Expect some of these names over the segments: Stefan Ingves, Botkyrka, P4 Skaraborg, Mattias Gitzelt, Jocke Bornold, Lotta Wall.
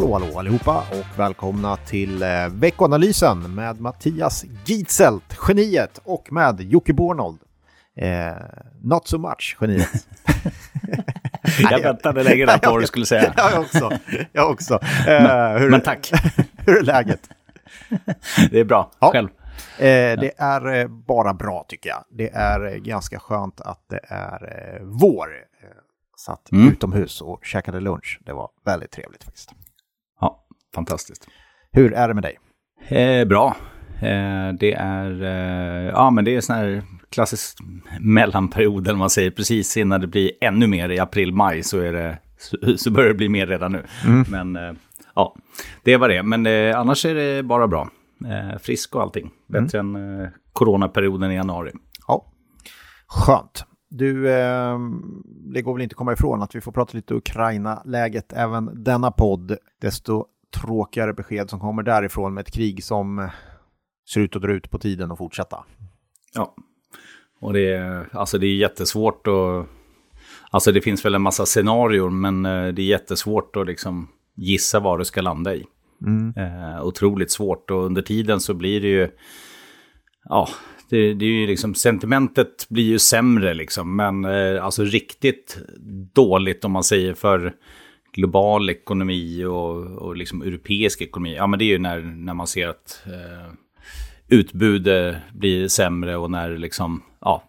Hallå allihopa och välkomna till veckanalysen med Mattias Gitzelt, geniet, och med Jocke Bornold. Not so much, geniet. Jag väntade längre där på vad du skulle säga. Jag också. Men tack. Hur är läget? Det är bra, ja. Själv. Det är bara bra tycker jag. Det är ganska skönt att det är vår. Satt utomhus och käkade lunch. Det var väldigt trevligt faktiskt. Ja, fantastiskt. Hur är det med dig? Bra. Det är men det är sån här klassisk mellanperiod, eller man säger, precis innan det blir ännu mer i april-maj så börjar det bli mer redan nu. Men det var det. Men annars är det bara bra. Frisk och allting. Bättre än coronaperioden i januari. Ja, skönt. Du, det går väl inte komma ifrån att vi får prata lite Ukraina-läget även denna podd. Desto tråkigare besked som kommer därifrån med ett krig som ser ut att dra ut på tiden och fortsätta. Ja, och det är jättesvårt. Alltså det finns väl en massa scenarier, men det är jättesvårt att liksom gissa vad det ska landa i. Otroligt svårt, och under tiden så blir det ju... Ja, det är ju liksom, sentimentet blir ju sämre liksom, men alltså riktigt dåligt om man säger för global ekonomi och liksom europeisk ekonomi. Ja, men det är ju när man ser att utbudet blir sämre, och när liksom,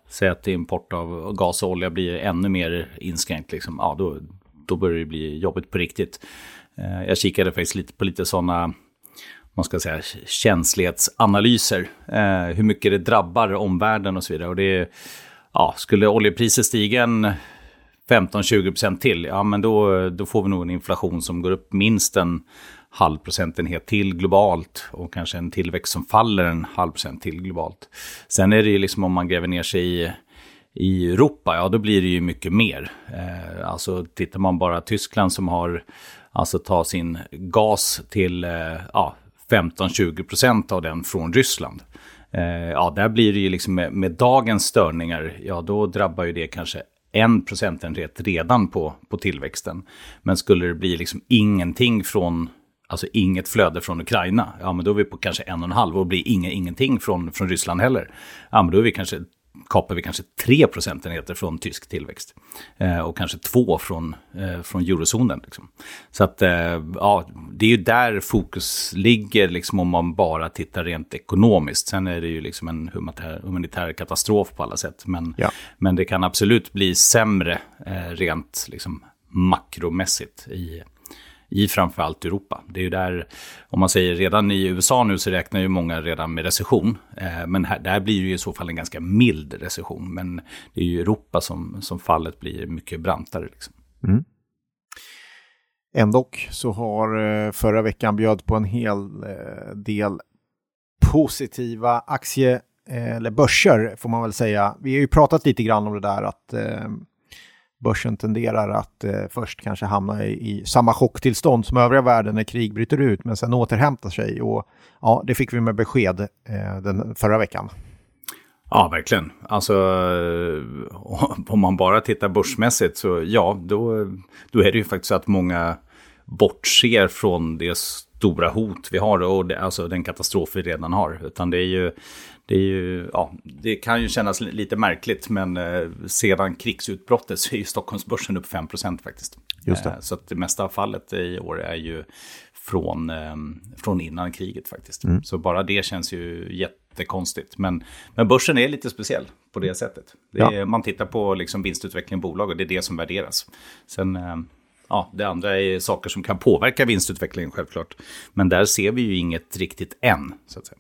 säg att import av gas och olja blir ännu mer inskränkt liksom, då börjar det bli jobbigt på riktigt. Jag kikade faktiskt lite på lite sådana, man ska säga, känslighetsanalyser, hur mycket det drabbar omvärlden och så vidare. Och det, skulle oljepriset stiga en 15-20% till, men då får vi nog en inflation som går upp minst en halv procentenhet till globalt, och kanske en tillväxt som faller en halv procent till globalt. Sen är det ju liksom, om man gräver ner sig i Europa, då blir det ju mycket mer. Alltså tittar man bara Tyskland, som har alltså ta sin gas till 15-20% av den från Ryssland. Där blir det ju liksom med dagens störningar, då drabbar ju det kanske 1% redan på tillväxten. Men skulle det bli liksom ingenting från, alltså inget flöde från Ukraina, men då är vi på kanske 1,5, och blir ingenting från Ryssland heller. Men då är vi kanske, kapar vi kanske 3% från tysk tillväxt, och kanske 2 från eurozonen liksom. Så att det är ju där fokus ligger liksom, om man bara tittar rent ekonomiskt. Sen är det ju liksom en humanitär katastrof på alla sätt, men det kan absolut bli sämre rent liksom makromässigt i framförallt Europa. Det är ju där, om man säger, redan i USA nu så räknar ju många redan med recession. Men där blir det ju i så fall en ganska mild recession. Men det är ju Europa som fallet blir mycket brantare. Liksom. Ändå så har förra veckan bjöd på en hel del positiva aktie- eller börser, får man väl säga. Vi har ju pratat lite grann om det där att... Börsen tenderar att först kanske hamna i samma chocktillstånd som övriga världen när krig bryter ut, men sen återhämtar sig. Och det fick vi med besked den förra veckan. Ja, verkligen. Alltså, om man bara tittar börsmässigt så då är det ju faktiskt så att många bortser från det stora hot vi har, och alltså den katastrof vi redan har, utan det kan ju kännas lite märkligt, men sedan krigsutbrottet så är ju Stockholmsbörsen upp 5% faktiskt. Just det. Så att det mesta av fallet i år är ju från innan kriget faktiskt. Så bara det känns ju jättekonstigt, men börsen är lite speciell på det sättet. Det är, man tittar på liksom vinstutveckling i bolag, och det är det som värderas. Sen det andra är saker som kan påverka vinstutvecklingen självklart, men där ser vi ju inget riktigt än, så att säga.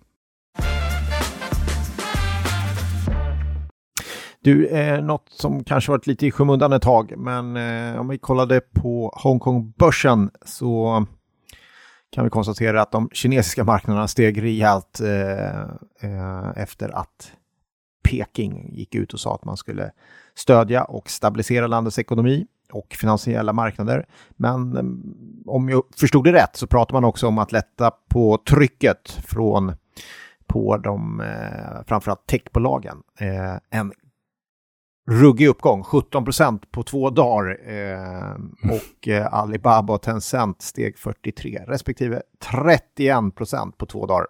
Du, något som kanske varit lite i skymundan ett tag, men om vi kollade på Hongkongbörsen så kan vi konstatera att de kinesiska marknaderna steg rejält efter att Peking gick ut och sa att man skulle stödja och stabilisera landets ekonomi och finansiella marknader. Men om jag förstod det rätt så pratar man också om att lätta på trycket på de framförallt techbolagen. En ruggig uppgång, 17% på 2 dagar och Alibaba och Tencent steg 43 respektive 31% på 2 dagar.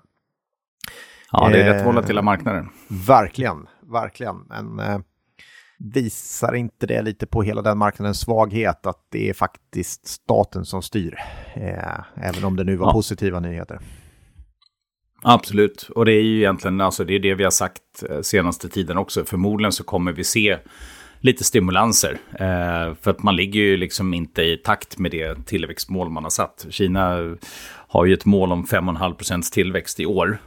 Ja, det är rätt volatila marknader. Verkligen, verkligen. Men visar inte det lite på hela den marknadens svaghet att det är faktiskt staten som styr, även om det nu var positiva nyheter? Absolut, och det är ju egentligen, alltså det är det vi har sagt senaste tiden också. Förmodligen så kommer vi se lite stimulanser, för att man ligger ju liksom inte i takt med det tillväxtmål man har satt. Kina har ju ett mål om 5,5% tillväxt i år,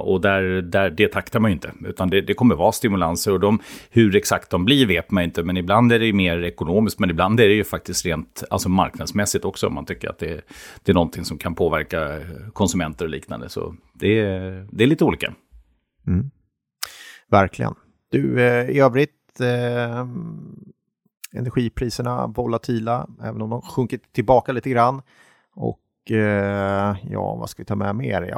och där det taktar man ju inte, utan det kommer vara stimulanser, och hur exakt de blir vet man inte, men ibland är det ju mer ekonomiskt, men ibland är det ju faktiskt rent alltså marknadsmässigt också, om man tycker att det är någonting som kan påverka konsumenter och liknande, så det är lite olika. Mm. Verkligen. Du, i övrigt energipriserna volatila, även om de sjunkit tillbaka lite grann, och vad ska vi ta med mer?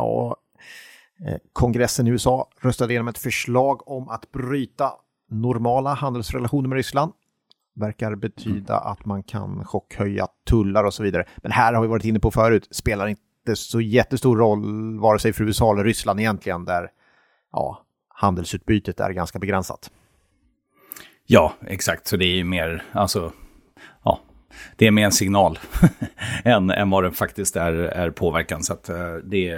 Kongressen i USA röstade igenom ett förslag om att bryta normala handelsrelationer med Ryssland. Verkar betyda att man kan chockhöja tullar och så vidare, men här har vi varit inne på förut, spelar inte så jättestor roll vare sig för USA eller Ryssland egentligen, där handelsutbytet är ganska begränsat. Ja, exakt. Så det är ju mer, alltså, det är mer en signal än vad det faktiskt är påverkan. Så att det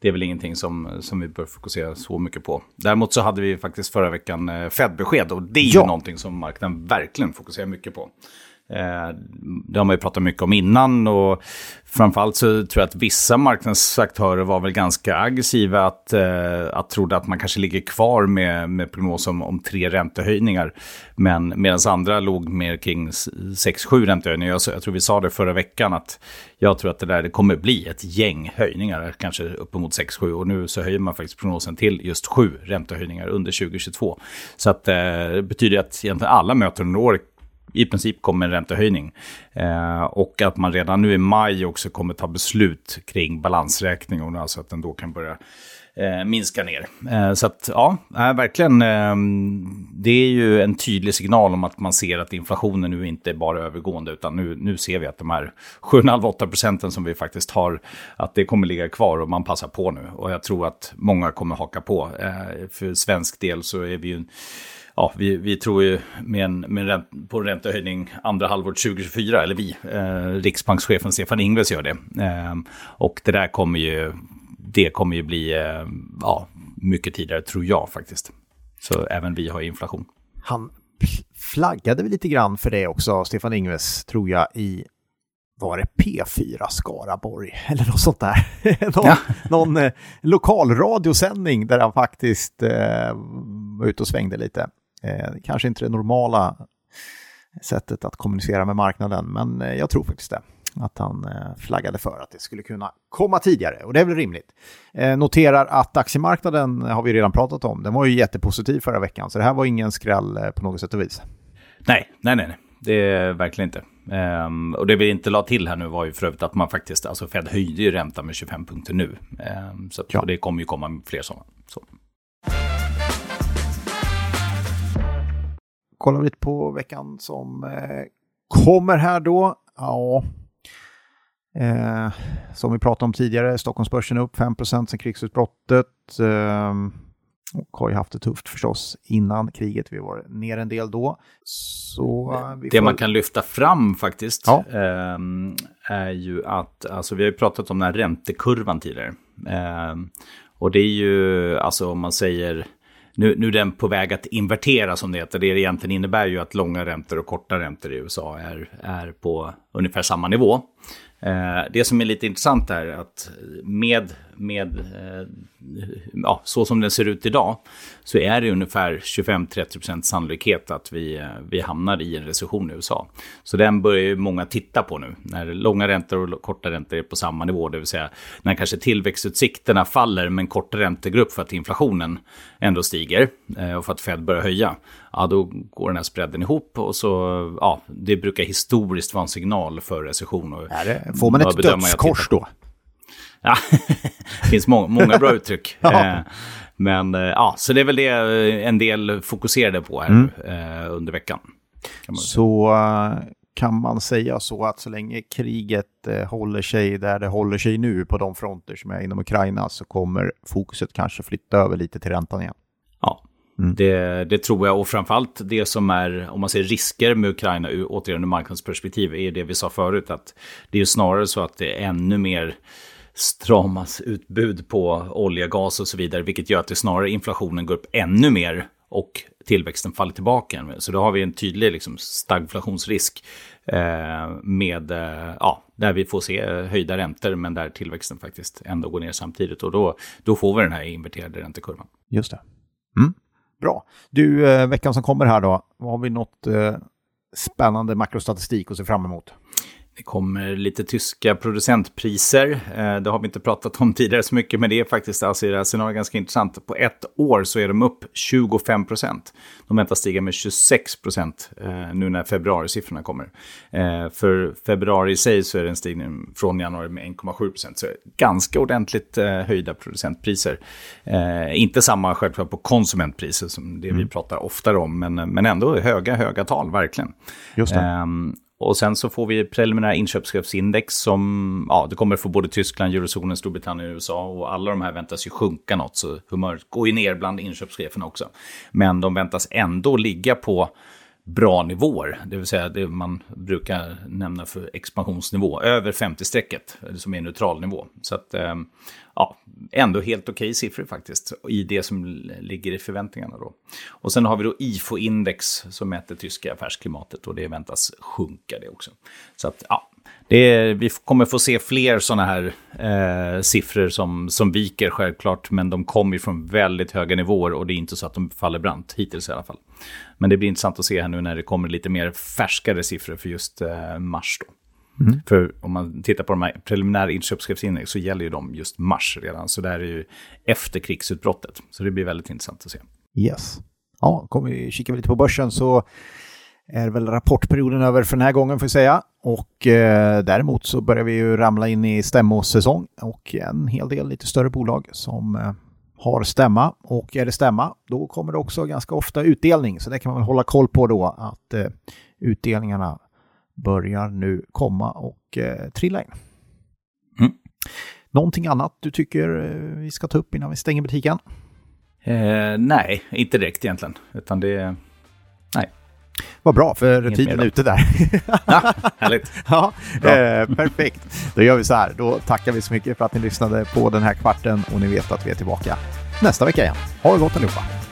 är väl ingenting som vi bör fokusera så mycket på. Däremot så hade vi faktiskt förra veckan Fed-besked, och det är ju någonting som marknaden verkligen fokuserar mycket på. Det har man ju pratat mycket om innan, och framförallt så tror jag att vissa marknadsaktörer var väl ganska aggressiva att trodde att man kanske ligger kvar med prognos om 3 räntehöjningar, men medan andra låg mer kring 6-7 räntehöjningar. Jag tror vi sa det förra veckan att jag tror att det kommer bli ett gäng höjningar, kanske uppemot 6-7, och nu så höjer man faktiskt prognosen till just 7 räntehöjningar under 2022, så att det betyder att egentligen alla möten under året i princip kommer en räntehöjning, och att man redan nu i maj också kommer ta beslut kring balansräkningen, alltså att den då kan börja minska ner. Så att verkligen, det är ju en tydlig signal om att man ser att inflationen nu inte är bara övergående, utan nu ser vi att de här 7,5-8% som vi faktiskt har, att det kommer ligga kvar, och man passar på nu, och jag tror att många kommer haka på. För svensk del så är vi ju vi tror ju på en räntehöjning andra halvåret 2024, eller riksbankschefen Stefan Ingves gör det. Och det där kommer ju bli mycket tidigare, tror jag faktiskt. Så även vi har inflation. Han flaggade väl lite grann för det också, Stefan Ingves, tror jag, i var det P4 Skaraborg eller något sånt där. Någon lokal radiosändning där han faktiskt var ute och svängde lite. Kanske inte det normala sättet att kommunicera med marknaden, men jag tror faktiskt det. Att han flaggade för att det skulle kunna komma tidigare, och det är väl rimligt. Noterar att aktiemarknaden har vi redan pratat om. Den var ju jättepositiv förra veckan, så det här var ingen skräll på något sätt och vis. Nej. Det är verkligen inte. Och det vi inte la till här nu var ju för övrigt att man faktiskt, alltså Fed höjde ju räntan med 25 punkter nu. Så att, det kommer ju komma fler sådana. Så. Kollar vi lite på veckan som kommer här då. Som vi pratade om tidigare, Stockholmsbörsen upp 5% sen krigsutbrottet. Har ju haft det tufft förstås innan kriget, vi var ner en del då. Så det man kan lyfta fram faktiskt är ju att, alltså vi har ju pratat om den här räntekurvan tidigare. Och det är ju, alltså om man säger, nu är den på väg att invertera som det heter. Det egentligen innebär ju att långa räntor och korta räntor i USA är på ungefär samma nivå. Det som är lite intressant är att så som den ser ut idag så är det ungefär 25-30% sannolikhet att vi hamnar i en recession i USA. Så den börjar ju många titta på nu när långa räntor och korta räntor är på samma nivå, det vill säga när kanske tillväxtutsikterna faller men korta räntegrupp för att inflationen ändå stiger och för att Fed börjar höja. Ja, då går den här spreaden ihop, och så det brukar historiskt vara en signal för recession. Och får man ett dödskors då? Ja, det finns många bra uttryck. Men ja, så det är väl det en del fokuserade på här under veckan. Kan man säga så att så länge kriget håller sig där det håller sig nu på de fronter som är inom Ukraina, så kommer fokuset kanske flytta över lite till räntan igen? Ja, det tror jag. Och framförallt det som är, om man ser risker med Ukraina återigen ur marknadsperspektiv, är det vi sa förut, att det är snarare så att det är ännu mer stramas utbud på olja, gas och så vidare, vilket gör att det snarare inflationen går upp ännu mer och tillväxten faller tillbaka. Så då har vi en tydlig liksom stagflationsrisk där vi får se höjda räntor, men där tillväxten faktiskt ändå går ner samtidigt. Och då får vi den här inverterade räntekurvan. Just det. Mm. Bra. Du, veckan som kommer här då, har vi något spännande makrostatistik att se fram emot? Det kommer lite tyska producentpriser. Det har vi inte pratat om tidigare så mycket, men det är faktiskt, alltså det här scenariot ganska intressant. På ett år så är de upp 25%. De väntas stiga med 26% nu när februarisiffrorna kommer. För februari i sig så är det en stigning från januari med 1,7%. Så ganska ordentligt höjda producentpriser. Inte samma självklart på konsumentpriser som det vi pratar oftare om, men ändå höga tal, verkligen. Just det. Och sen så får vi preliminära inköpschefsindex som, ja, det kommer från både Tyskland, Eurozonen, Storbritannien och USA, och alla de här väntas ju sjunka något, så humöret går ju ner bland inköpscheferna också. Men de väntas ändå ligga på bra nivåer, det vill säga det man brukar nämna för expansionsnivå, över 50-strecket som är neutral nivå. Så att, ja, ändå helt okej siffror faktiskt i det som ligger i förväntningarna då. Och sen har vi då IFO-index som mäter tyska affärsklimatet, och det väntas sjunka det också. Så att, ja, vi kommer få se fler sådana här siffror som viker självklart, men de kommer ju från väldigt höga nivåer, och det är inte så att de faller brant hittills i alla fall. Men det blir intressant att se här nu när det kommer lite mer färskare siffror för just mars då. Mm. För om man tittar på de här preliminära inköpschefsindex så gäller ju de just mars redan, så där är ju efter krigsutbrottet, så det blir väldigt intressant att se. Yes. Ja, kommer vi kika lite på börsen, så är väl rapportperioden över för den här gången får jag säga, och däremot så börjar vi ju ramla in i stämmosäsong och en hel del lite större bolag som har stämma, och är det stämma då kommer det också ganska ofta utdelning, så det kan man väl hålla koll på då, att utdelningarna börjar nu komma och trilla in. Mm. Någonting annat du tycker vi ska ta upp innan vi stänger butiken? Nej, inte direkt egentligen, utan det... Nej. Vad bra, för tiden är ute där. Ja, härligt. Ja, perfekt. Då gör vi så här. Då tackar vi så mycket för att ni lyssnade på den här kvarten, och ni vet att vi är tillbaka nästa vecka igen. Ha det gott allihopa.